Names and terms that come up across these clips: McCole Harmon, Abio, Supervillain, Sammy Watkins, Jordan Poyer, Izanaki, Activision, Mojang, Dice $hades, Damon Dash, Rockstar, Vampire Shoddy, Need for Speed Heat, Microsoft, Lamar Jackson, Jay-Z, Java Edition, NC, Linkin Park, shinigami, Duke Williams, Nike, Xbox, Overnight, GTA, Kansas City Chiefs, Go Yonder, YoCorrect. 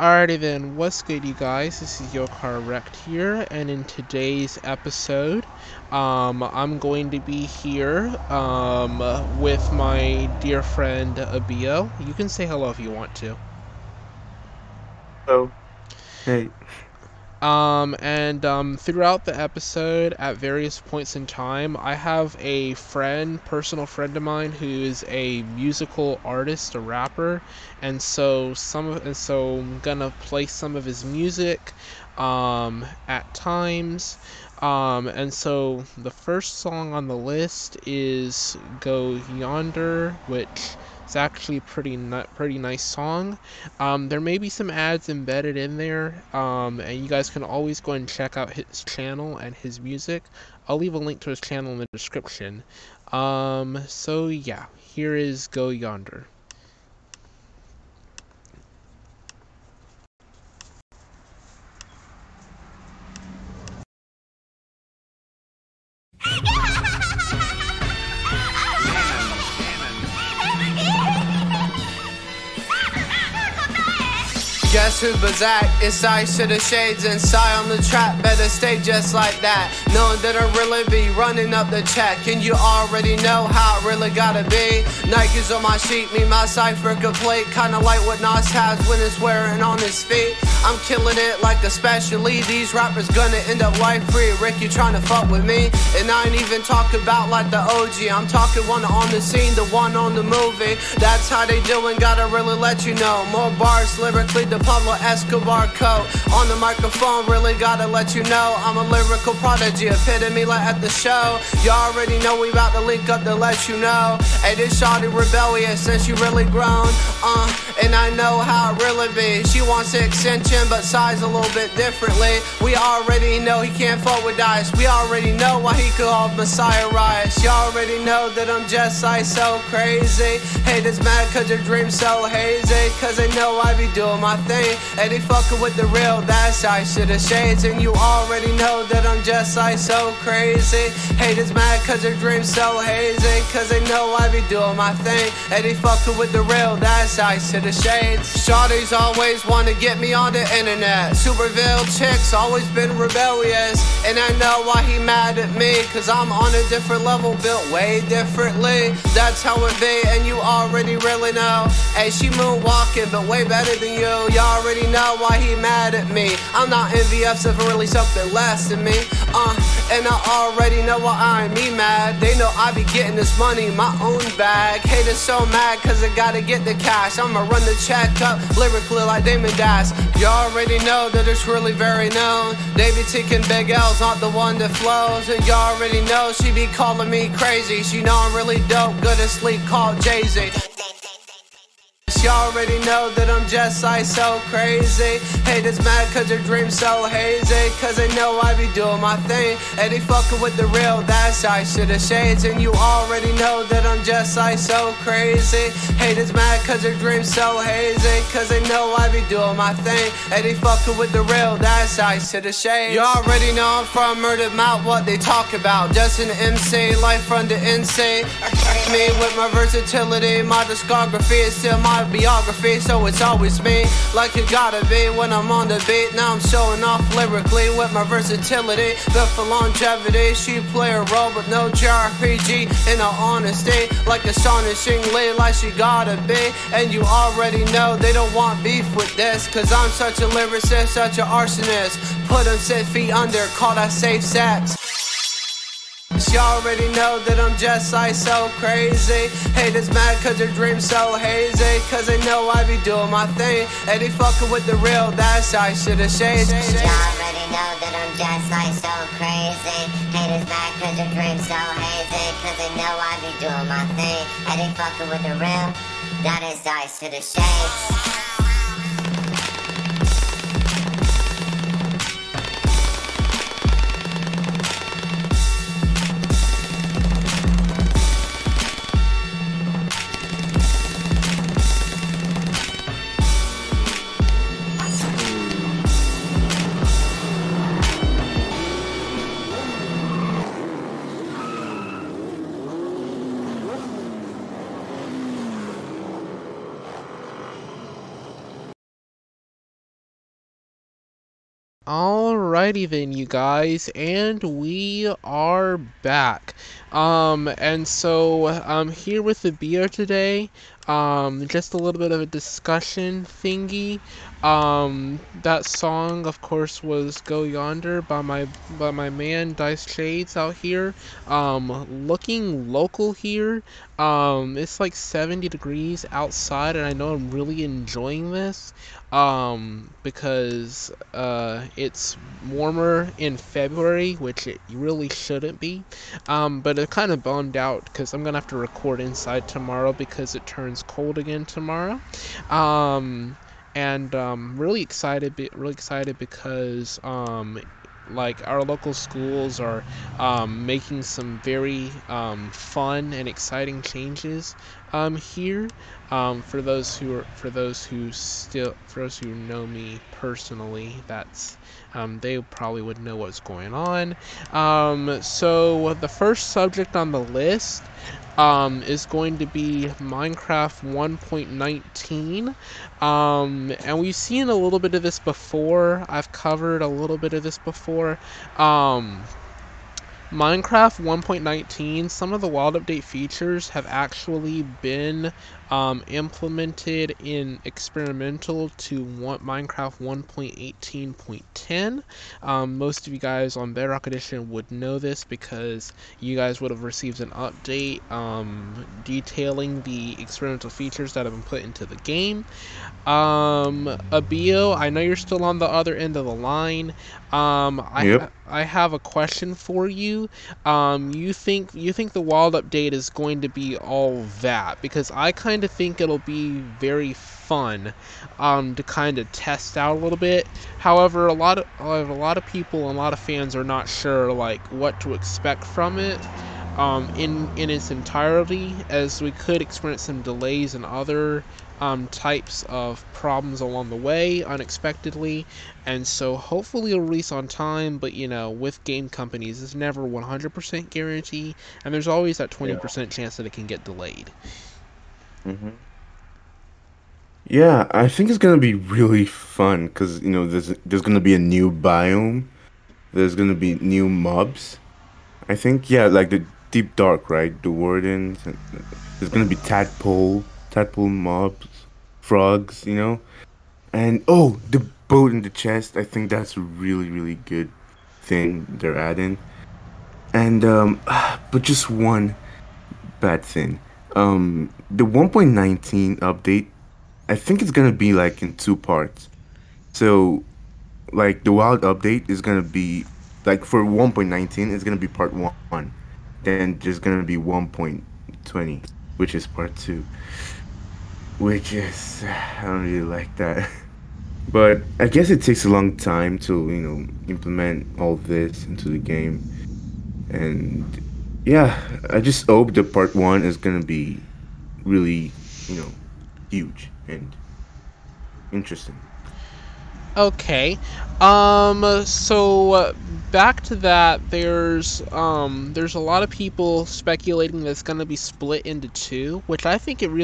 Alrighty then, what's good you guys, this is YoCorrect here, and in today's episode, I'm going to be here, with my dear friend Abio. You can say hello if you want to. Hello. Hey. Throughout the episode, at various points in time, I have a friend, personal friend of mine, who is a musical artist, a rapper, and so I'm gonna play some of his music, at times, and so the first song on the list is Go Yonder, which it's actually pretty nice song. There may be some ads embedded in there, and you guys can always go and check out his channel and his music. I'll leave a link to his channel in the description. So yeah, here is Go Yonder. Guess who back? It's Dice $hades inside on the trap. Better stay just like that, knowing that I really be running up the check. And you already know how it really gotta be. Nikes on my sheet, me my cipher complete. Kinda like what Nas has when it's wearing on his feet. I'm killing it like especially these rappers gonna end up life free. Rick, you trying to fuck with me? And I ain't even talking about like the OG. I'm talking one on the scene, the one on the movie. That's how they doing, gotta really let you know. More bars lyrically the Pablo Escobar coat on the microphone, really gotta let you know I'm a lyrical prodigy, epitome like at the show. You already know we about to link up to let you know. Hey, this shawty rebellious since you really grown, and I know how it really be. She wants an extension but size a little bit differently. We already know he can't fuck with Dice. We already know why he called Messiah Rice. You already know that I'm just like so crazy. Haters mad cause your dreams so hazy, cause they know I be doing my thing. And they fucking with the real, that's Dice $hades. And you already know that I'm just like so crazy. Haters mad cause their dreams so hazy, cause they know I be doing my thing. And they fucking with the real, that's Dice $hades. Shawty's always wanna get me on the internet. Supervillain chicks always been rebellious. And I know why he mad at me, cause I'm on a different level, built way differently. That's how it be, and you already really know. Hey, she moonwalking, but way better than you. Y'all already know why he mad at me. I'm not envious of really something less than me, and I already know why I ain't me mad. They know I be getting this money, my own bag. Haters so mad cause I gotta get the cash. I'ma run the check up lyrically like Damon Dash. You already know that it's really very known. They be taking big L's, not the one that flows. And you already know she be calling me crazy. She know I'm really dope, good at sleep, called Jay-Z. You already know that I'm just like so crazy. Haters mad cause their dreams so hazy, cause they know I be doing my thing. And they fucking with the real, that's Dice $hades. And you already know that I'm just like so crazy. Haters mad cause their dreams so hazy, cause they know I be doing my thing. And they fucking with the real, that's Dice $hades. You already know I'm from Murder Mount, what they talk about. Just an MC, life from the NC. Me with my versatility, my discography is still my biography, so it's always me, like it gotta be when I'm on the beat. Now I'm showing off lyrically with my versatility, but for longevity, she play a role with no JRPG in her honesty, like astonishingly, like she gotta be. And you already know they don't want beef with this, cause I'm such a lyricist, such an arsonist. Put them 6 feet under, call that safe sex. You already know that I'm just like so crazy. Haters mad cause their dreams so hazy, cause they know I be doing my thing. And they fucking with the real, that's Dice $hades. You already know that I'm just like so crazy. Haters mad cause their dreams so hazy, cause they know I be doing my thing. And they fucking with the real, that is Dice $hades. Alrighty then, you guys, and we are back. And so I'm here with the beer today. Just a little bit of a discussion thingy. That song, of course, was Go Yonder by my man Dice $hades out here. Looking local here. It's like 70 degrees outside, and I know I'm really enjoying this. Because it's warmer in February, which it really shouldn't be, but I'm kind of bummed out because I'm gonna have to record inside tomorrow because it turns cold again tomorrow. And really excited because like our local schools are making some very fun and exciting changes here. For those who know me personally, that's they probably would know what's going on. So the first subject on the list is going to be Minecraft 1.19, and we've seen a little bit of this before. I've covered a little bit of this before. Minecraft 1.19, some of the wild update features have actually been implemented in experimental to Minecraft 1.18.10. Most of you guys on Bedrock Edition would know this because you guys would have received an update detailing the experimental features that have been put into the game. Abio, I know you're still on the other end of the line. I have a question for you. You think the wild update is going to be all that? Because I kind of think it'll be very fun to kind of test out a little bit. However, a lot of people and a lot of fans are not sure like what to expect from it in its entirety, as we could experience some delays and other types of problems along the way unexpectedly. And so hopefully it'll release on time, but you know, with game companies it's never 100% guarantee, and there's always that 20% chance that it can get delayed. Yeah, I think it's gonna be really fun because, you know, there's gonna be a new biome, there's gonna be new mobs. I think, yeah, like the deep dark, right, the wardens, and there's gonna be tadpole mobs, frogs, you know, and oh, the boat in the chest. I think that's a really good thing they're adding. And but just one bad thing. The 1.19 update, I think it's gonna be like in two parts. So like the wild update is gonna be like, for 1.19 it's gonna be part 1, then there's gonna be 1.20, which is part 2. Which is, I don't really like that. But I guess it takes a long time to, you know, implement all this into the game. And yeah, I just hope the part 1 is gonna be really, you know, huge and interesting. Okay, so back to that, there's a lot of people speculating that it's going to be split into two, which I think it's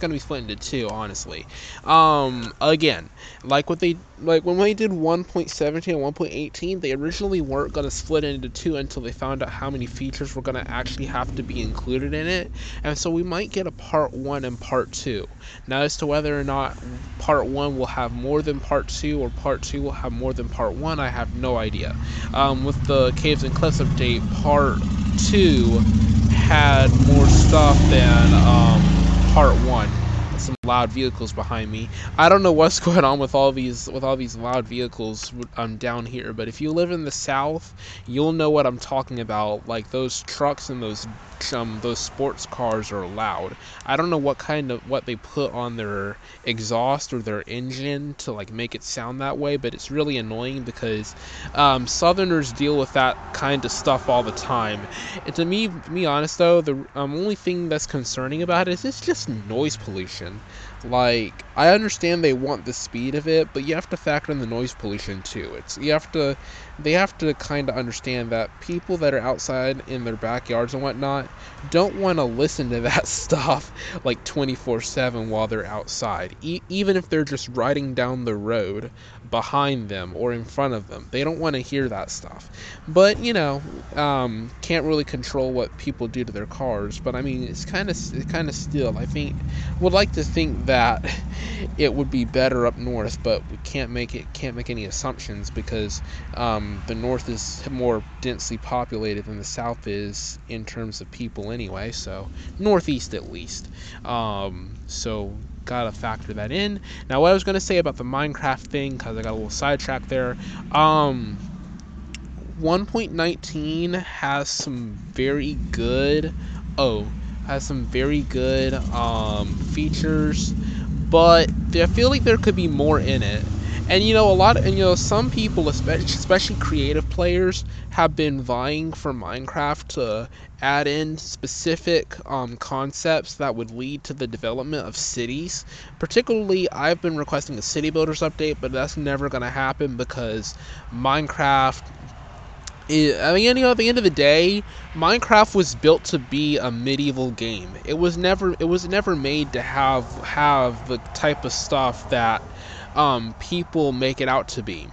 going to be split into two, honestly. Again, when they did 1.17 and 1.18, they originally weren't going to split into two until they found out how many features were going to actually have to be included in it, and so we might get a part 1 and part 2. Now, as to whether or not part 1 will have more than part 2 or part 2 will have more than part 1, I have no idea. With the Caves and Cliffs update, part 2 had more stuff than part 1. Some loud vehicles behind me. I don't know what's going on with all these loud vehicles down here, but if you live in the South, you'll know what I'm talking about. Like those trucks and those sports cars are loud. I don't know what they put on their exhaust or their engine to like make it sound that way, but it's really annoying because Southerners deal with that kind of stuff all the time. And to be honest though, the only thing that's concerning about it is it's just noise pollution. Like, I understand they want the speed of it, but you have to factor in the noise pollution too. They have to kind of understand that people that are outside in their backyards and whatnot don't want to listen to that stuff like 24/7 while they're outside. Even if they're just riding down the road behind them or in front of them, they don't want to hear that stuff. But you know, can't really control what people do to their cars. But I mean, it's kind of still. I think would like to think that it would be better up north, but we can't make any assumptions because the north is more densely populated than the south is in terms of people anyway, so northeast at least. So gotta factor that in. Now what I was gonna say about the Minecraft thing, because I got a little sidetracked there, 1.19 has some very good features, but I feel like there could be more in it. And you know, some people, especially creative players, have been vying for Minecraft to add in specific concepts that would lead to the development of cities. Particularly, I've been requesting a city builders update, but that's never going to happen because Minecraft... I mean, you know, at the end of the day, Minecraft was built to be a medieval game. It was never made to have the type of stuff that people make it out to be.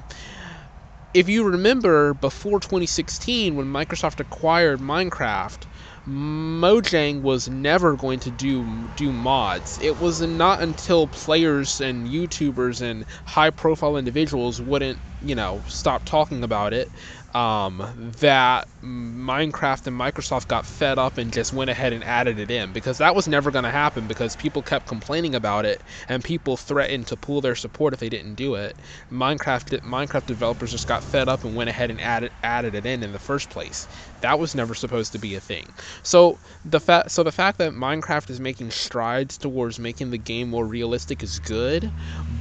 If you remember, before 2016, when Microsoft acquired Minecraft, Mojang was never going to do mods. It was not until players and YouTubers and high-profile individuals wouldn't, you know, stop talking about it, that Minecraft and Microsoft got fed up and just went ahead and added it in, because that was never going to happen because people kept complaining about it and people threatened to pull their support if they didn't do it. Minecraft developers just got fed up and went ahead and added it in the first place. That was never supposed to be a thing. So the fact that Minecraft is making strides towards making the game more realistic is good,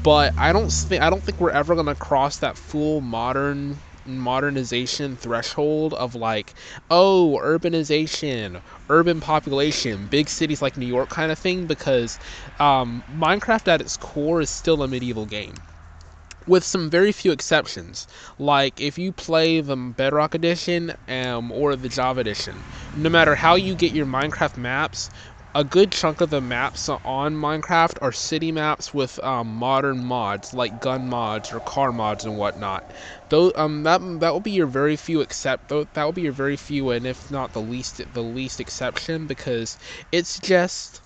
but I don't think we're ever going to cross that full modernization threshold of like, oh, urbanization, urban population, big cities like New York kind of thing, because Minecraft at its core is still a medieval game, with some very few exceptions. Like if you play the Bedrock Edition or the Java Edition, no matter how you get your Minecraft maps, a good chunk of the maps on Minecraft are city maps with modern mods, like gun mods or car mods and whatnot. Though that will be your very few and if not the least exception, because it's just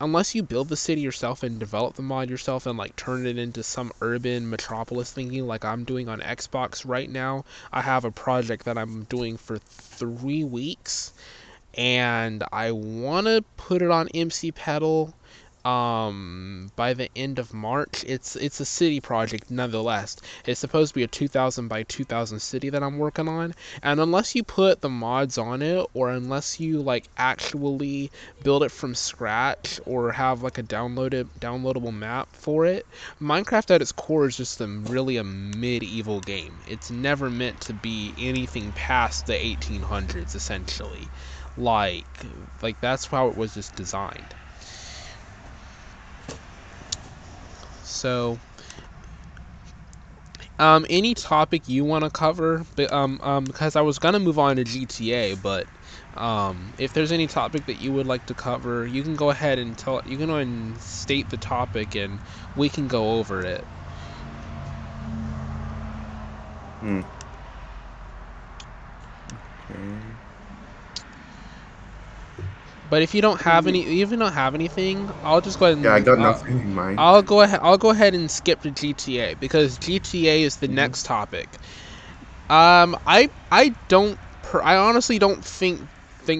unless you build the city yourself and develop the mod yourself and like turn it into some urban metropolis thinking like I'm doing on Xbox right now. I have a project that I'm doing for 3 weeks. And I want to put it on MC Pedal by the end of March. It's a city project nonetheless. It's supposed to be a 2,000 by 2,000 city that I'm working on. And unless you put the mods on it, or unless you like actually build it from scratch or have like a downloadable map for it, Minecraft at its core is just really a medieval game. It's never meant to be anything past the 1800s, essentially. Like that's how it was just designed. So any topic you want to cover, but because I was gonna move on to GTA, but if there's any topic that you would like to cover, you can go ahead and state the topic and we can go over it. Okay. But if you don't have anything, I'll just go ahead and... Yeah, I got nothing in mind. I'll go ahead and skip to GTA, because GTA is the next topic. I honestly don't think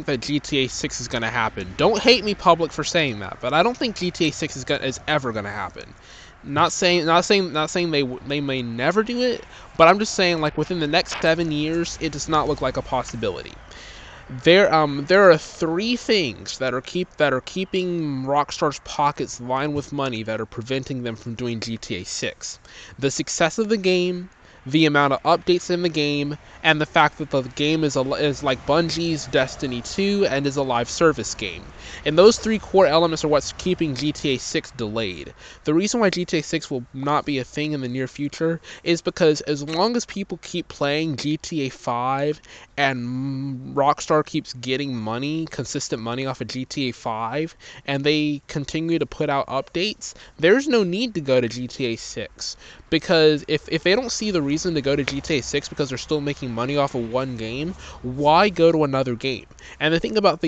that GTA 6 is going to happen. Don't hate me, public, for saying that, but I don't think GTA 6 is ever going to happen. Not saying they may never do it, but I'm just saying like within the next 7 years, it does not look like a possibility. There are three things that are keeping Rockstar's pockets lined with money that are preventing them from doing GTA 6. The success of the game, the amount of updates in the game, and the fact that the game is like Bungie's Destiny 2 and is a live service game. And those three core elements are what's keeping GTA 6 delayed. The reason why GTA 6 will not be a thing in the near future is because as long as people keep playing GTA 5 and Rockstar keeps getting money, consistent money off of GTA 5, and they continue to put out updates, there's no need to go to GTA 6. Because if they don't see the reason to go to GTA 6 because they're still making money off of one game, why go to another game? And the thing about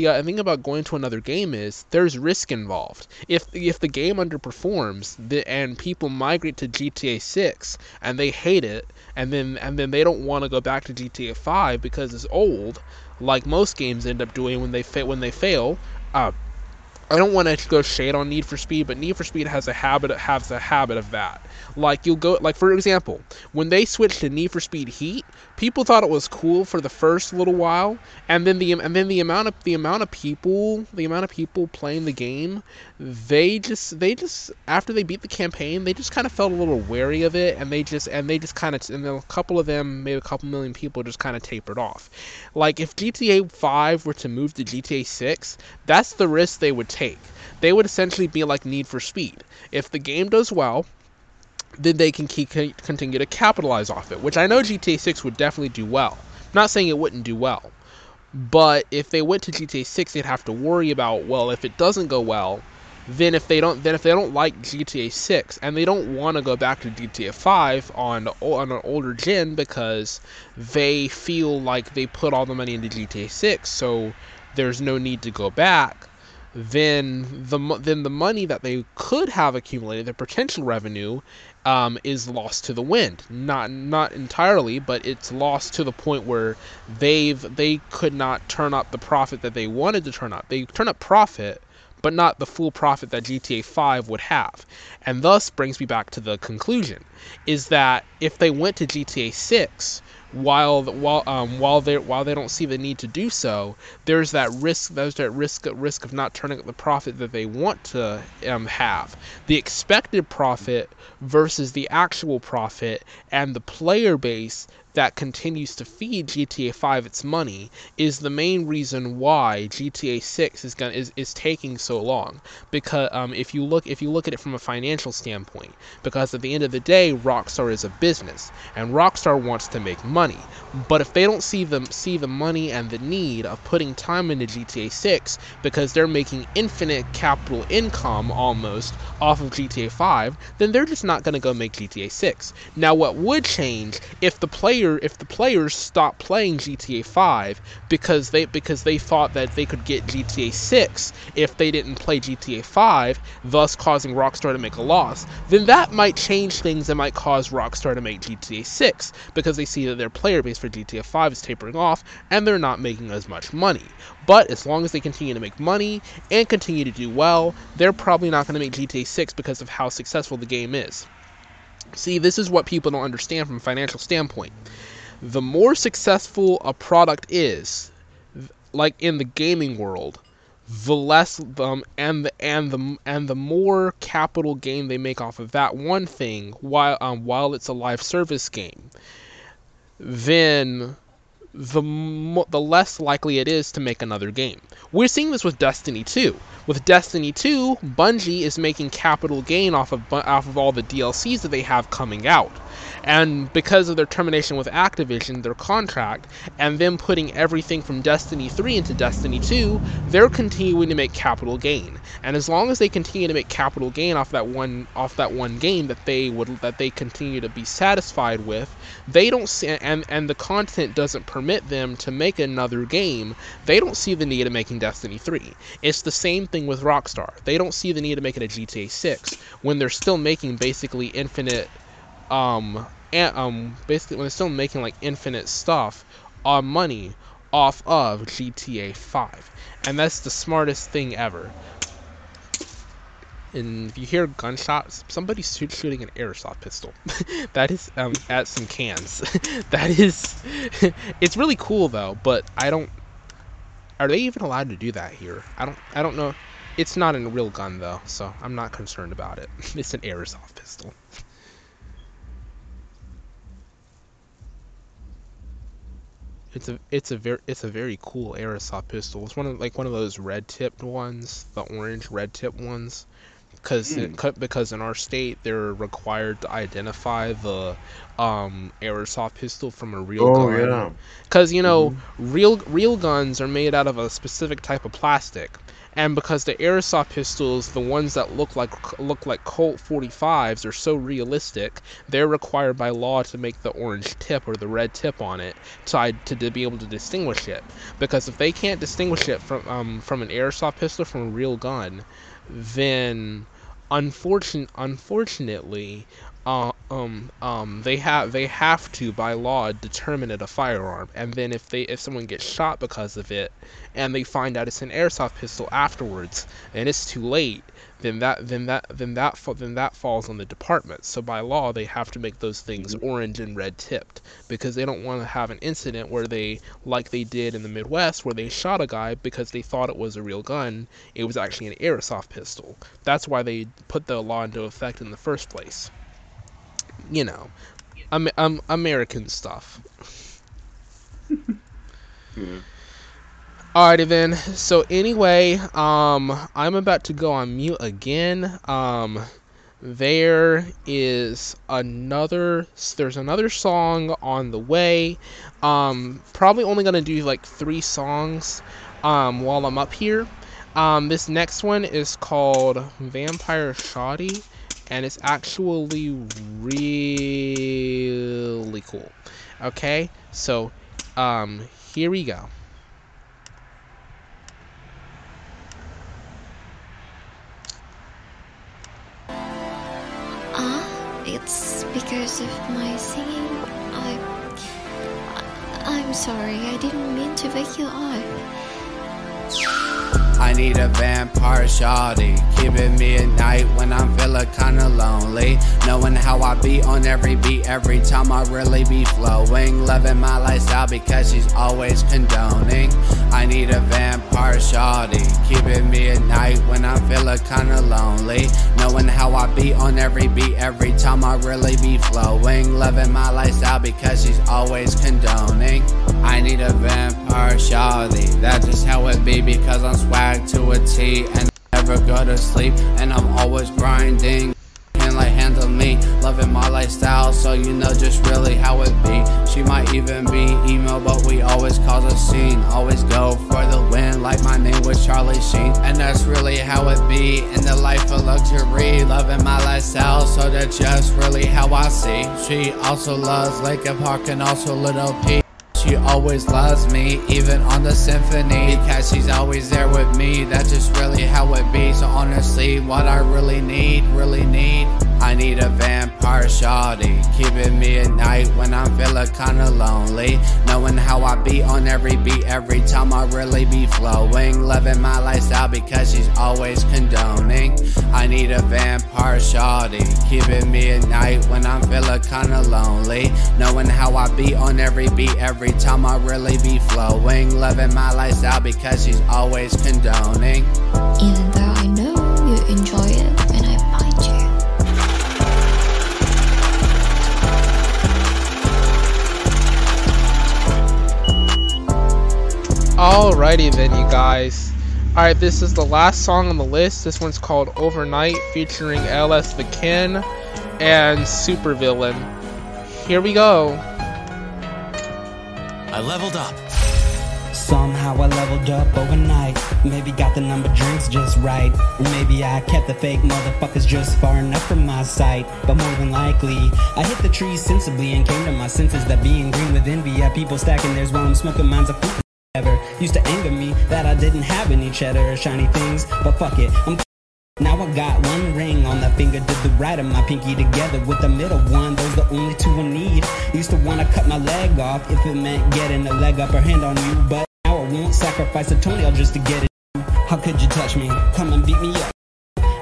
going to another game is there's risk involved. If the game underperforms and people migrate to GTA 6 and they hate it, and then they don't want to go back to GTA 5 because it's old, like most games end up doing when they fail. I don't want to go shade on Need for Speed, but Need for Speed has a habit of that. Like for example, when they switched to Need for Speed Heat, people thought it was cool for the first little while, and then the amount of people playing the game, they just after they beat the campaign, they just kind of felt a little wary of it, and a couple of them, maybe a couple million people, just kind of tapered off. Like if GTA 5 were to move to GTA 6, that's the risk they would take. They would essentially be like Need for Speed. If the game does well, then they can continue to capitalize off it, which I know GTA 6 would definitely do well. I'm not saying it wouldn't do well, but if they went to GTA 6, they'd have to worry about, well, if it doesn't go well, then if they don't like GTA 6 and they don't want to go back to GTA 5 on an older gen because they feel like they put all the money into GTA 6, so there's no need to go back. Then the money that they could have accumulated, their potential revenue, is lost to the wind. Not entirely, but it's lost to the point where they could not turn up the profit that they wanted to turn up. They turn up profit, but not the full profit that GTA 5 would have. And thus brings me back to the conclusion, is that if they went to GTA 6. While they don't see the need to do so, there's that risk of not turning up the profit that they want to have. The expected profit versus the actual profit, and the player base that continues to feed GTA 5 its money, is the main reason why GTA 6 is taking so long. Because if you look at it from a financial standpoint, because at the end of the day, Rockstar is a business, and Rockstar wants to make money. But if they don't see the money and the need of putting time into GTA 6 because they're making infinite capital income almost off of GTA 5, then they're just not going to go make GTA 6. Now, what would change if the players stopped playing GTA 5 because they thought that they could get GTA 6 if they didn't play GTA 5, thus causing Rockstar to make a loss? Then that might change things and might cause Rockstar to make GTA 6 because they see that their player base for GTA 5 is tapering off and they're not making as much money. But as long as they continue to make money and continue to do well, they're probably not going to make GTA 6 because of how successful the game is. See, this is what people don't understand from a financial standpoint. The more successful a product is, like in the gaming world, the less and the more capital gain they make off of that one thing while it's a live service game, then the less likely it is to make another game. We're seeing this with Destiny 2. With Destiny 2, Bungie is making capital gain off of all the DLCs that they have coming out. And because of their termination with Activision, their contract, and them putting everything from Destiny 3 into Destiny 2, they're continuing to make capital gain. And as long as they continue to make capital gain off that one game that they continue to be satisfied with, they don't see, and the content doesn't permit them to make another game, they don't see the need of making Destiny 3. It's the same thing with Rockstar. They don't see the need of making a GTA 6 when they're still making basically infinite when they're still making like infinite stuff on money off of GTA 5, and that's the smartest thing ever. And if you hear gunshots, somebody's shooting an airsoft pistol. That is at some cans. That is, it's really cool though. But I don't. Are they even allowed to do that here? I don't know. It's not a real gun though, so I'm not concerned about it. It's an airsoft pistol. it's a very cool airsoft pistol. It's one of those red tipped ones, the orange red tipped ones, because in our state they're required to identify the airsoft pistol from a real gun. Yeah. Because real guns are made out of a specific type of plastic. And because the airsoft pistols, the ones that look like Colt 45s, are so realistic, they're required by law to make the orange tip or the red tip on it to be able to distinguish it. Because if they can't distinguish it from an airsoft pistol from a real gun, then unfortunately. They have to by law determine it a firearm, and then if someone gets shot because of it, and they find out it's an airsoft pistol afterwards, and it's too late, then that falls on the department. So by law they have to make those things orange and red tipped, because they don't want to have an incident where they did in the Midwest, where they shot a guy because they thought it was a real gun. It was actually an airsoft pistol. That's why they put the law into effect in the first place. You know, American stuff. Yeah. Alrighty then. So anyway, I'm about to go on mute again. There's another song on the way. Probably only gonna do like 3 songs while I'm up here. This next one is called Vampire Shoddy. And it's actually really cool. Okay, so here we go. It's because of my singing. I'm sorry, I didn't mean to wake you up. I need a vampire shoddy, keeping me at night when I'm feeling kinda lonely. Knowing how I be on every beat, every time I really be flowing. Loving my lifestyle because she's always condoning. I need a vampire shoddy, keeping me at night when I'm feeling kinda lonely. Knowing how I be on every beat, every time I really be flowing. Loving my lifestyle because she's always condoning. I need a vampire shoddy, that's just how it be, because I'm swag to a T and never go to sleep, and I'm always grinding. Can like handle me, loving my lifestyle, so you know just really how it be. She might even be emo, but we always cause a scene. Always go for the win, like my name was Charlie Sheen, and that's really how it be in the life of luxury. Loving my lifestyle, so that's just really how I see. She also loves Linkin Park and also Little P. She always loves me, even on the symphony, because she's always there with me. That's just really how it be. So honestly, what I really need, I need a vampire shoddy, keeping me at night when I'm feeling kinda lonely. Knowing how I be on every beat, every time I really be flowing. Loving my lifestyle because she's always condoning. I need a vampire shoddy, keeping me at night when I'm feeling kinda lonely. Knowing how I be on every beat, every time I really be flowing. Loving my lifestyle because she's always condoning. Even though I know you enjoy it and I bite you. Alrighty then, you guys. Alright, this is the last song on the list. This one's called Overnight, featuring LS McKinn and Supervillain. Here we go. I leveled up. Somehow I leveled up overnight. Maybe got the number drinks just right. Maybe I kept the fake motherfuckers just far enough from my sight. But more than likely, I hit the trees sensibly and came to my senses that being green with envy at people stacking theirs while I'm smoking mines of food ever. Used to anger me that I didn't have any cheddar or shiny things, but fuck it, now I got one ring on the finger to the right of my pinky, together with the middle one. Those the only two I need. Used to want to cut my leg off if it meant getting a leg upper hand on you, but now I won't sacrifice a toenail just to get it. How could you touch me? Come and beat me up.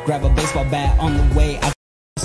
Grab a baseball bat on the way out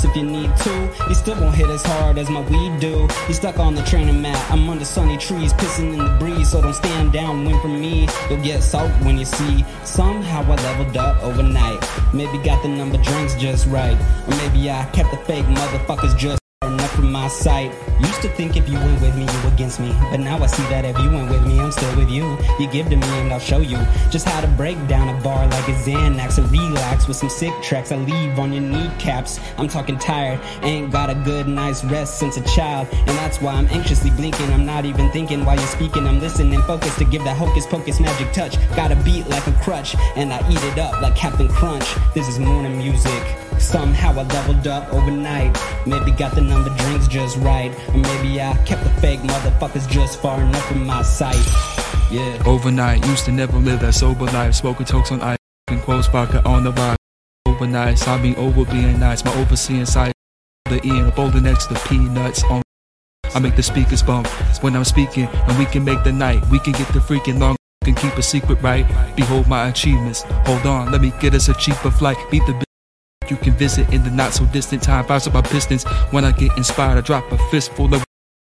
if you need to. You still won't hit as hard as my weed do. You stuck on the training mat, I'm under sunny trees, pissing in the breeze, so don't stand downwind from me. You'll get salt when you see. Somehow I leveled up overnight. Maybe got the number drinks just right, or maybe I kept the fake motherfuckers just enough from my sight. Used to think if you went with me, you were against me. But now I see that if you went with me, I'm still with you. You give to me and I'll show you just how to break down a bar like a Xanax. Or relax with some sick tracks I leave on your kneecaps. I'm talking tired, ain't got a good night's rest since a child. And that's why I'm anxiously blinking. I'm not even thinking while you're speaking. I'm listening focused to give that hocus pocus magic touch. Got a beat like a crutch and I eat it up like Captain Crunch. This is morning music. Somehow I leveled up overnight. Maybe got the number drinks just right. Or maybe I kept the fake motherfuckers just far enough from my sight. Yeah. Overnight, used to never live that sober life. Smoking tokes on ice and quotes vodka on the rock. Overnight, sobbing over being nice. My overseeing side, the end, a boulder next to peanuts on. I make the speakers bump when I'm speaking, and we can make the night. We can get the freaking long and keep a secret right. Behold my achievements. Hold on, let me get us a cheaper flight. Beat the you can visit in the not so distant time. Bounce up my pistons. When I get inspired, I drop a fistful of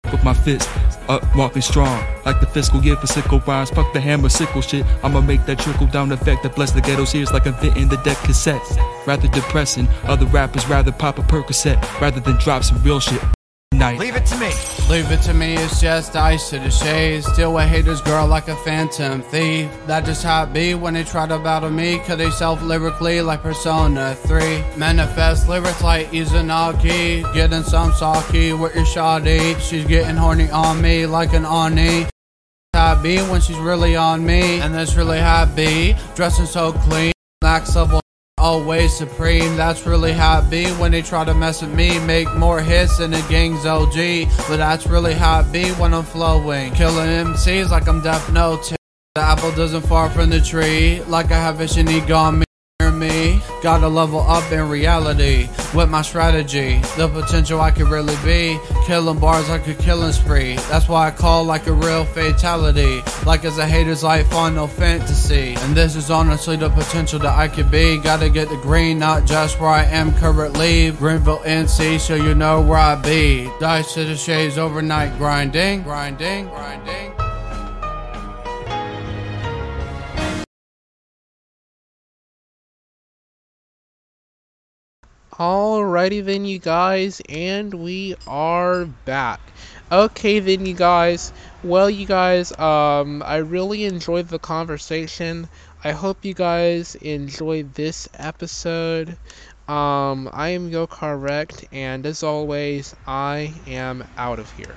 with my fist up, walking strong like the fiscal year for sickle rhymes. Fuck the hammer, sickle shit. I'ma make that trickle down effect that bless the ghetto's ears like I'm fitting the deck cassette. Rather depressing, other rappers rather pop a Percocet rather than drop some real shit. Night. Leave it to me. Leave it to me, it's just Dice $hades. Still a hater's girl like a phantom thief. That just how it be when they try to battle me. Cause they self lyrically like Persona 3. Manifest lyrics like Izanaki. Getting some sake with your shoddy. She's getting horny on me like an Oni. How it be when she's really on me. And that's really how it be. Dressing so clean. Max level. Always supreme, that's really how it be when they try to mess with me. Make more hits than the gang's OG, but that's really how it be when I'm flowing. Killing MCs like I'm Death Note. The apple doesn't fall from the tree, like I have a shinigami near me. Gotta level up in reality with my strategy. The potential I could really be, killing bars like a killing spree. That's why I call like a real fatality. Like it's a hater's life, Final Fantasy. And this is honestly the potential that I could be. Gotta get the green, not just where I am currently. Greenville, NC, so you know where I be. Dice to the shades, overnight grinding, grinding, grinding. Alrighty then, you guys, and we are back. Okay then, you guys. Well, you guys, I really enjoyed the conversation. I hope you guys enjoyed this episode. I am YoCorrect, and as always, I am out of here.